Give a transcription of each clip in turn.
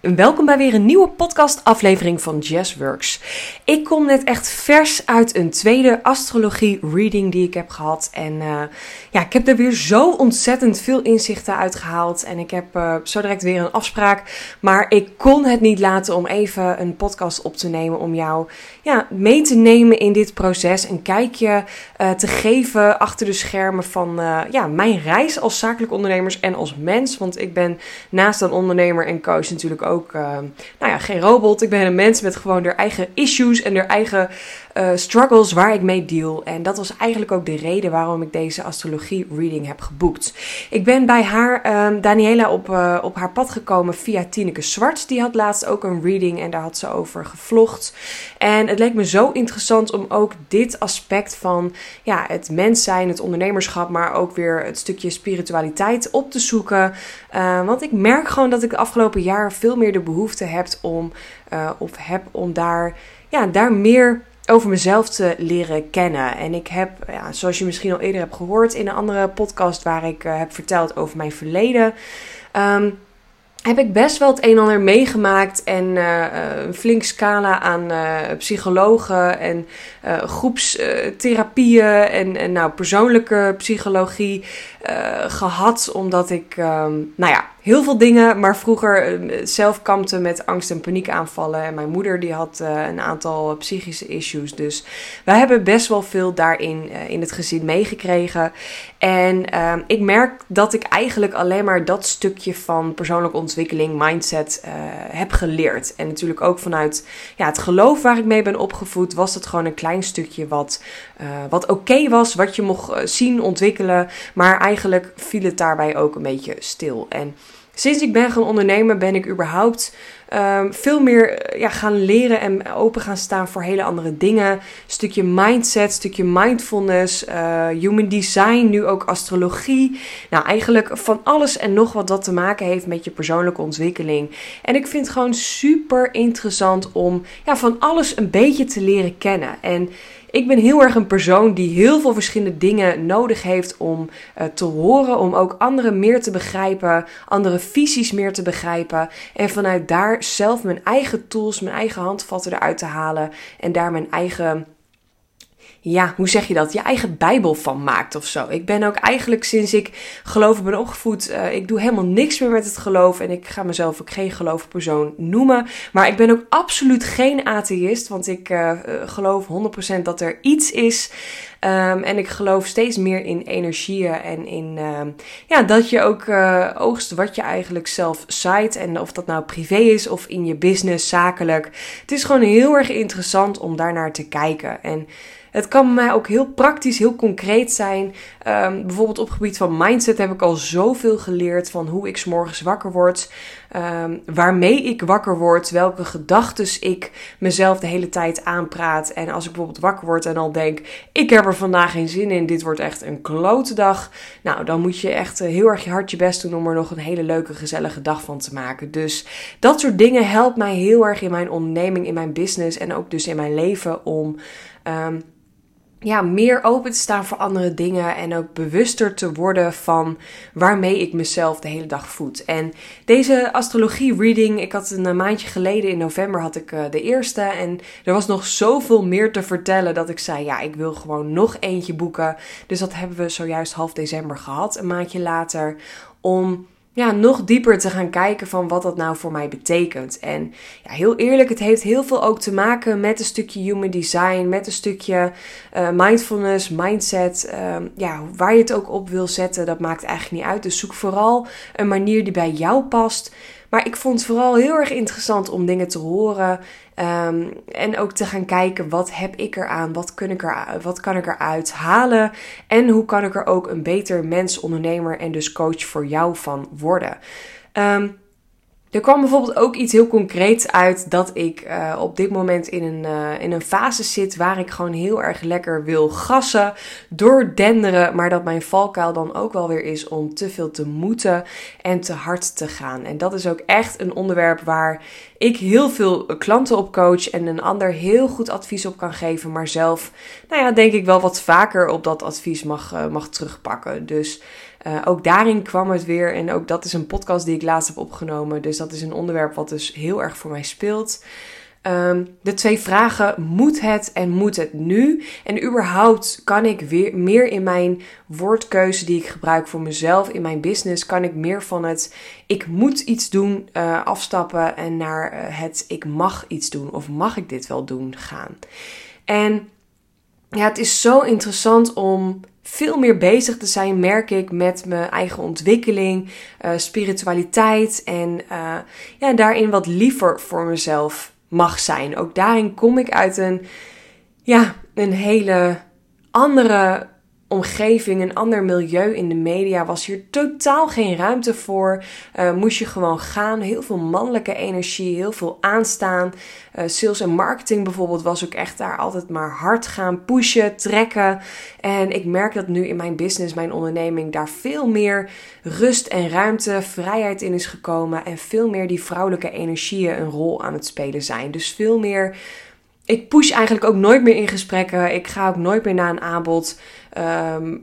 Welkom bij weer een nieuwe podcastaflevering van Jessworks. Ik kom net echt vers uit een tweede astrologie-reading die ik heb gehad. En ik heb er weer zo ontzettend veel inzichten uit gehaald. En ik heb zo direct weer een afspraak. Maar ik kon het niet laten om even een podcast op te nemen. Om jou mee te nemen in dit proces. Een kijkje te geven achter de schermen van mijn reis als zakelijk ondernemers en als mens. Want ik ben naast een ondernemer en coach natuurlijk ook geen robot. Ik ben een mens met gewoon haar eigen issues en haar eigen struggles waar ik mee deal. En dat was eigenlijk ook de reden waarom ik deze astrologie-reading heb geboekt. Ik ben bij haar, Daniela, op haar pad gekomen via Tineke Swarts. Die had laatst ook een reading en daar had ze over gevlogd. En het leek me zo interessant om ook dit aspect van het mens zijn, het ondernemerschap, maar ook weer het stukje spiritualiteit op te zoeken. Want ik merk gewoon dat ik de afgelopen jaar veel meer de behoefte heb om daar meer over mezelf te leren kennen. En ik heb, zoals je misschien al eerder hebt gehoord in een andere podcast waar ik heb verteld over mijn verleden, heb ik best wel het een en ander meegemaakt en een flink scala aan psychologen en groepstherapieën en persoonlijke psychologie gehad. Omdat ik heel veel dingen, maar vroeger zelf kampte met angst- en paniekaanvallen. En mijn moeder die had een aantal psychische issues. Dus wij hebben best wel veel daarin in het gezin meegekregen. En ik merk dat ik eigenlijk alleen maar dat stukje van persoonlijke ontwikkeling, mindset heb geleerd. En natuurlijk ook vanuit het geloof waar ik mee ben opgevoed, was dat gewoon een klein stukje wat oké was, wat je mocht zien, ontwikkelen. Maar eigenlijk viel het daarbij ook een beetje stil. En sinds ik ben gaan ondernemen ben ik überhaupt veel meer gaan leren en open gaan staan voor hele andere dingen. Stukje mindset, stukje mindfulness, human design, nu ook astrologie. Nou, eigenlijk van alles en nog wat dat te maken heeft met je persoonlijke ontwikkeling. En ik vind het gewoon super interessant om van alles een beetje te leren kennen. En ik ben heel erg een persoon die heel veel verschillende dingen nodig heeft om te horen. Om ook anderen meer te begrijpen, andere visies meer te begrijpen. En vanuit daar zelf mijn eigen tools, mijn eigen handvatten eruit te halen. En daar mijn eigen, je eigen Bijbel van maakt of zo. Ik ben ook eigenlijk sinds ik gelovig ben opgevoed, ik doe helemaal niks meer met het geloof. En ik ga mezelf ook geen gelovig persoon noemen. Maar ik ben ook absoluut geen atheïst, want ik geloof 100% dat er iets is. En ik geloof steeds meer in energieën en in dat je ook oogst wat je eigenlijk zelf zaait. En of dat nou privé is of in je business, zakelijk. Het is gewoon heel erg interessant om daarnaar te kijken. En het kan bij mij ook heel praktisch, heel concreet zijn. Bijvoorbeeld op het gebied van mindset heb ik al zoveel geleerd van hoe ik 's morgens wakker word. Waarmee ik wakker word, welke gedachtes ik mezelf de hele tijd aanpraat. En als ik bijvoorbeeld wakker word en al denk, ik heb er vandaag geen zin in, dit wordt echt een klote dag. Nou, dan moet je echt heel erg je hard je best doen om er nog een hele leuke, gezellige dag van te maken. Dus dat soort dingen helpt mij heel erg in mijn onderneming, in mijn business en ook dus in mijn leven om meer open te staan voor andere dingen en ook bewuster te worden van waarmee ik mezelf de hele dag voed. En deze astrologie-reading, ik had een maandje geleden in november had ik de eerste en er was nog zoveel meer te vertellen dat ik zei, ik wil gewoon nog eentje boeken. Dus dat hebben we zojuist half december gehad, een maandje later, om nog dieper te gaan kijken van wat dat nou voor mij betekent. En heel eerlijk, het heeft heel veel ook te maken met een stukje human design, met een stukje mindfulness, mindset. Waar je het ook op wil zetten, dat maakt eigenlijk niet uit. Dus zoek vooral een manier die bij jou past. Maar ik vond het vooral heel erg interessant om dingen te horen. En ook te gaan kijken, wat heb ik eraan? Wat kan ik eruit halen? En hoe kan ik er ook een beter mens, ondernemer en dus coach voor jou van worden? Er kwam bijvoorbeeld ook iets heel concreets uit dat ik op dit moment in een fase zit waar ik gewoon heel erg lekker wil gassen, doordenderen. Maar dat mijn valkuil dan ook wel weer is om te veel te moeten en te hard te gaan. En dat is ook echt een onderwerp waar ik heel veel klanten op coach en een ander heel goed advies op kan geven. Maar zelf, denk ik wel wat vaker op dat advies mag terugpakken. Dus Ook daarin kwam het weer. En ook dat is een podcast die ik laatst heb opgenomen. Dus dat is een onderwerp wat dus heel erg voor mij speelt. De twee vragen, moet het en moet het nu? En überhaupt kan ik weer meer in mijn woordkeuze die ik gebruik voor mezelf, in mijn business, kan ik meer van het ik moet iets doen afstappen en naar het ik mag iets doen of mag ik dit wel doen gaan. En ja, het is zo interessant om veel meer bezig te zijn, merk ik, met mijn eigen ontwikkeling, spiritualiteit en daarin wat liever voor mezelf mag zijn. Ook daarin kom ik uit een hele andere omgeving, een ander milieu. In de media was hier totaal geen ruimte voor. Moest je gewoon gaan. Heel veel mannelijke energie, heel veel aanstaan. Sales en marketing bijvoorbeeld was ook echt daar altijd maar hard gaan pushen, trekken. En ik merk dat nu in mijn business, mijn onderneming, daar veel meer rust en ruimte, vrijheid in is gekomen. En veel meer die vrouwelijke energieën een rol aan het spelen zijn. Dus veel meer... Ik push eigenlijk ook nooit meer in gesprekken. Ik ga ook nooit meer naar een aanbod.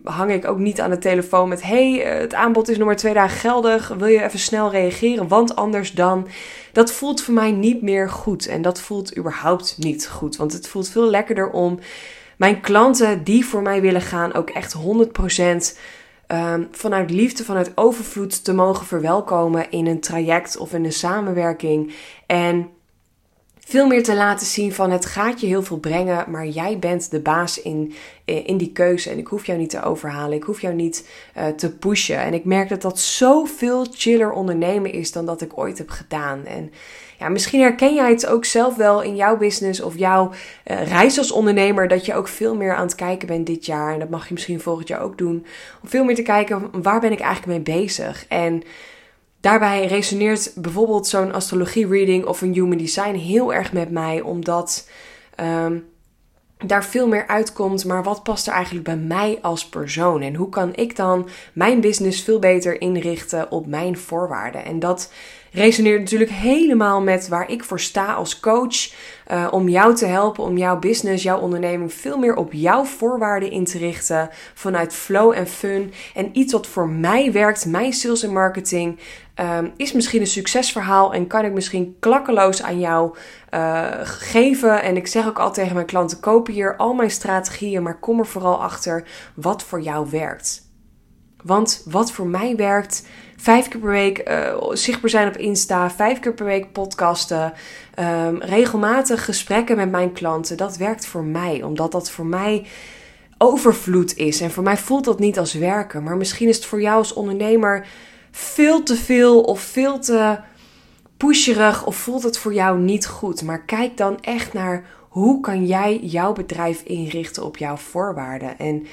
Hang ik ook niet aan de telefoon met... het aanbod is nog maar 2 dagen geldig. Wil je even snel reageren? Want anders dan... Dat voelt voor mij niet meer goed. En dat voelt überhaupt niet goed. Want het voelt veel lekkerder om mijn klanten die voor mij willen gaan... ook echt 100% vanuit liefde, vanuit overvloed te mogen verwelkomen... in een traject of in een samenwerking. En... veel meer te laten zien van het gaat je heel veel brengen, maar jij bent de baas in die keuze. En ik hoef jou niet te overhalen, ik hoef jou niet te pushen. En ik merk dat dat zoveel chiller ondernemen is dan dat ik ooit heb gedaan. En ja, misschien herken jij het ook zelf wel in jouw business of jouw reis als ondernemer. Dat je ook veel meer aan het kijken bent dit jaar. En dat mag je misschien volgend jaar ook doen. Om veel meer te kijken, waar ben ik eigenlijk mee bezig? En... daarbij resoneert bijvoorbeeld zo'n astrologie-reading of een human design heel erg met mij. Omdat daar veel meer uitkomt. Maar wat past er eigenlijk bij mij als persoon? En hoe kan ik dan mijn business veel beter inrichten op mijn voorwaarden? En dat resoneert natuurlijk helemaal met waar ik voor sta als coach. Om jou te helpen, om jouw business, jouw onderneming veel meer op jouw voorwaarden in te richten. Vanuit flow en fun. En iets wat voor mij werkt, mijn sales en marketing... is misschien een succesverhaal en kan ik misschien klakkeloos aan jou geven. En ik zeg ook al tegen mijn klanten, koop hier al mijn strategieën, maar kom er vooral achter wat voor jou werkt. Want wat voor mij werkt, 5 keer per week zichtbaar zijn op Insta, 5 keer per week podcasten, regelmatig gesprekken met mijn klanten, dat werkt voor mij. Omdat dat voor mij... overvloed is. En voor mij voelt dat niet als werken. Maar misschien is het voor jou als ondernemer veel te veel of veel te pusherig of voelt het voor jou niet goed. Maar kijk dan echt naar hoe kan jij jouw bedrijf inrichten op jouw voorwaarden. En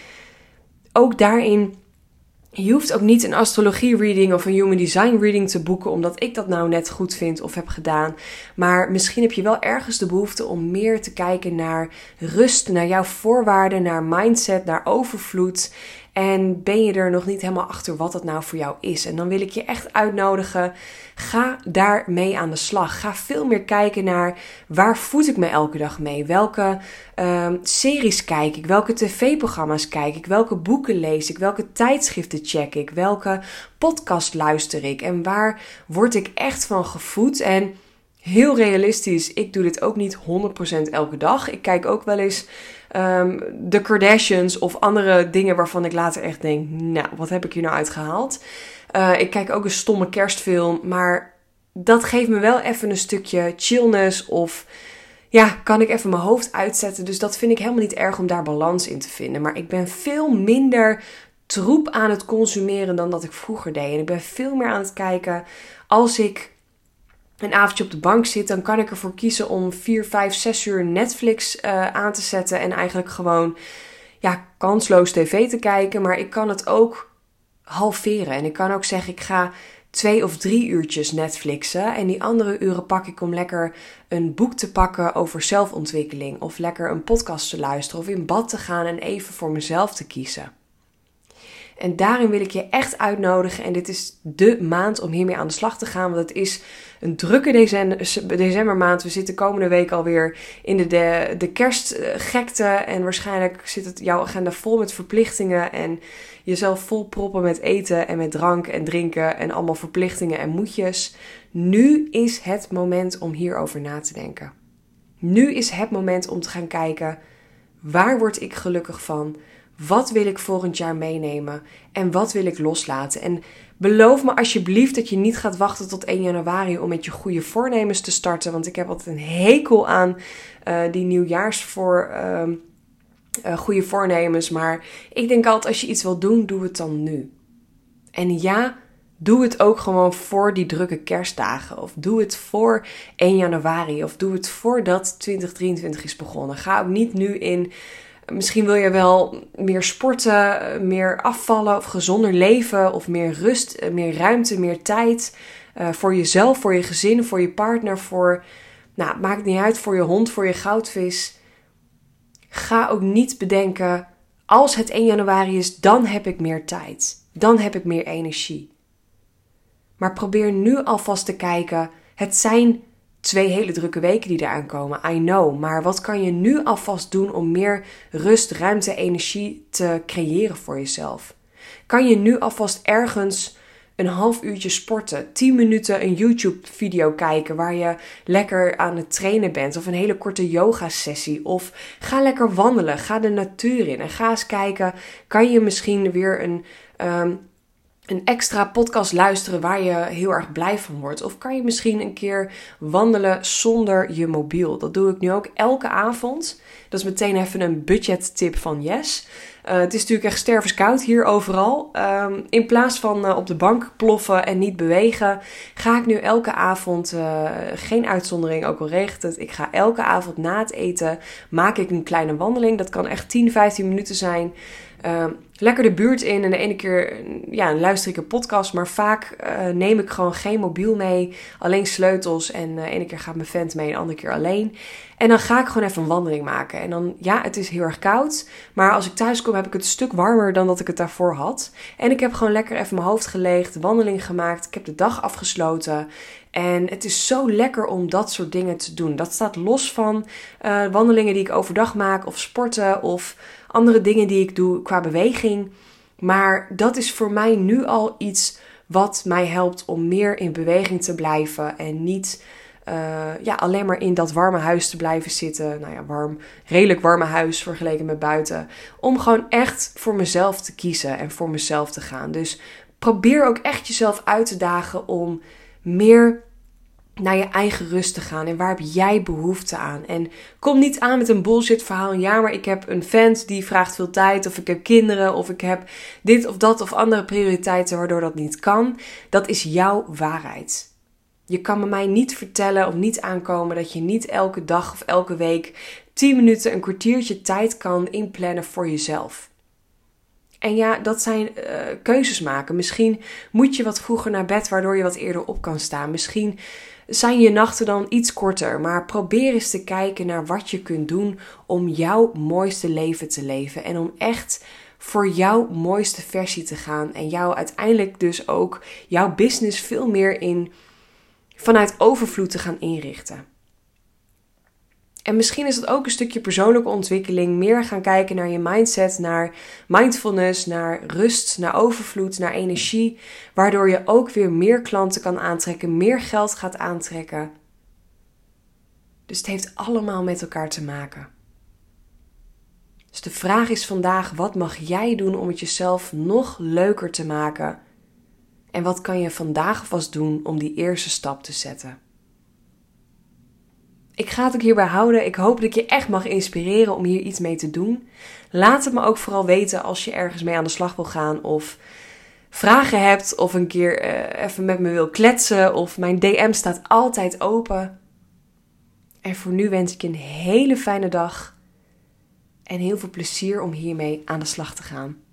ook daarin, je hoeft ook niet een astrologie-reading of een human design-reading te boeken omdat ik dat nou net goed vind of heb gedaan. Maar misschien heb je wel ergens de behoefte om meer te kijken naar rust, naar jouw voorwaarden, naar mindset, naar overvloed. En ben je er nog niet helemaal achter wat dat nou voor jou is? En dan wil ik je echt uitnodigen, ga daarmee aan de slag. Ga veel meer kijken naar waar voed ik me elke dag mee? Welke series kijk ik? Welke tv-programma's kijk ik? Welke boeken lees ik? Welke tijdschriften check ik? Welke podcast luister ik? En waar word ik echt van gevoed? En heel realistisch, ik doe dit ook niet 100% elke dag. Ik kijk ook wel eens... de Kardashians of andere dingen waarvan ik later echt denk... nou, wat heb ik hier nou uitgehaald? Ik kijk ook een stomme kerstfilm, maar dat geeft me wel even een stukje chillness... of ja, kan ik even mijn hoofd uitzetten? Dus dat vind ik helemaal niet erg om daar balans in te vinden. Maar ik ben veel minder troep aan het consumeren dan dat ik vroeger deed. En ik ben veel meer aan het kijken als ik... een avondje op de bank zit, dan kan ik ervoor kiezen om 4, 5, 6 uur Netflix aan te zetten. En eigenlijk gewoon kansloos tv te kijken. Maar ik kan het ook halveren. En ik kan ook zeggen, ik ga 2 of 3 uurtjes Netflixen. En die andere uren pak ik om lekker een boek te pakken over zelfontwikkeling. Of lekker een podcast te luisteren. Of in bad te gaan en even voor mezelf te kiezen. En daarin wil ik je echt uitnodigen. En dit is de maand om hiermee aan de slag te gaan. Want het is een drukke decembermaand. We zitten komende week alweer in de kerstgekte. En waarschijnlijk zit jouw agenda vol met verplichtingen. En jezelf vol proppen met eten en met drank en drinken. En allemaal verplichtingen en moetjes. Nu is het moment om hierover na te denken. Nu is het moment om te gaan kijken, waar word ik gelukkig van? Wat wil ik volgend jaar meenemen? En wat wil ik loslaten? En beloof me alsjeblieft dat je niet gaat wachten tot 1 januari om met je goede voornemens te starten. Want ik heb altijd een hekel aan die goede voornemens. Maar ik denk altijd, als je iets wil doen, doe het dan nu. En ja, doe het ook gewoon voor die drukke kerstdagen. Of doe het voor 1 januari. Of doe het voordat 2023 is begonnen. Ga ook niet nu in. Misschien wil je wel meer sporten, meer afvallen of gezonder leven. Of meer rust, meer ruimte, meer tijd. Voor jezelf, voor je gezin, voor je partner. Maakt niet uit, voor je hond, voor je goudvis. Ga ook niet bedenken, als het 1 januari is, dan heb ik meer tijd. Dan heb ik meer energie. Maar probeer nu alvast te kijken, het zijn 2 hele drukke weken die eraan komen, I know. Maar wat kan je nu alvast doen om meer rust, ruimte, energie te creëren voor jezelf? Kan je nu alvast ergens een half uurtje sporten, 10 minuten een YouTube-video kijken waar je lekker aan het trainen bent, of een hele korte yoga-sessie, of ga lekker wandelen, ga de natuur in en ga eens kijken, kan je misschien weer een extra podcast luisteren waar je heel erg blij van wordt. Of kan je misschien een keer wandelen zonder je mobiel. Dat doe ik nu ook elke avond. Dat is meteen even een budgettip van Jess. Het is natuurlijk echt stervenskoud hier overal. In plaats van op de bank ploffen en niet bewegen, ga ik nu elke avond, geen uitzondering, ook al regent het. Ik ga elke avond na het eten, maak ik een kleine wandeling. Dat kan echt 10, 15 minuten zijn. Lekker de buurt in en de ene keer luister ik een podcast, maar vaak neem ik gewoon geen mobiel mee, alleen sleutels en de ene keer gaat mijn vent mee en de andere keer alleen. En dan ga ik gewoon even een wandeling maken en dan, het is heel erg koud, maar als ik thuis kom heb ik het een stuk warmer dan dat ik het daarvoor had. En ik heb gewoon lekker even mijn hoofd geleegd, wandeling gemaakt, ik heb de dag afgesloten. En het is zo lekker om dat soort dingen te doen. Dat staat los van wandelingen die ik overdag maak of sporten of andere dingen die ik doe qua beweging. Maar dat is voor mij nu al iets wat mij helpt om meer in beweging te blijven. En niet alleen maar in dat warme huis te blijven zitten. Redelijk warme huis vergeleken met buiten. Om gewoon echt voor mezelf te kiezen en voor mezelf te gaan. Dus probeer ook echt jezelf uit te dagen om meer naar je eigen rust te gaan. En waar heb jij behoefte aan? En kom niet aan met een bullshit verhaal. Ja, maar ik heb een vent die vraagt veel tijd. Of ik heb kinderen. Of ik heb dit of dat of andere prioriteiten waardoor dat niet kan. Dat is jouw waarheid. Je kan me mij niet vertellen of niet aankomen dat je niet elke dag of elke week 10 minuten, een kwartiertje tijd kan inplannen voor jezelf. En dat zijn keuzes maken. Misschien moet je wat vroeger naar bed, waardoor je wat eerder op kan staan. Misschien zijn je nachten dan iets korter. Maar probeer eens te kijken naar wat je kunt doen om jouw mooiste leven te leven. En om echt voor jouw mooiste versie te gaan. En uiteindelijk dus ook jouw business veel meer vanuit overvloed te gaan inrichten. En misschien is dat ook een stukje persoonlijke ontwikkeling. Meer gaan kijken naar je mindset, naar mindfulness, naar rust, naar overvloed, naar energie. Waardoor je ook weer meer klanten kan aantrekken, meer geld gaat aantrekken. Dus het heeft allemaal met elkaar te maken. Dus de vraag is vandaag, wat mag jij doen om het jezelf nog leuker te maken? En wat kan je vandaag vast doen om die eerste stap te zetten? Ik ga het ook hierbij houden. Ik hoop dat ik je echt mag inspireren om hier iets mee te doen. Laat het me ook vooral weten als je ergens mee aan de slag wil gaan of vragen hebt of een keer even met me wil kletsen of mijn DM staat altijd open. En voor nu wens ik je een hele fijne dag en heel veel plezier om hiermee aan de slag te gaan.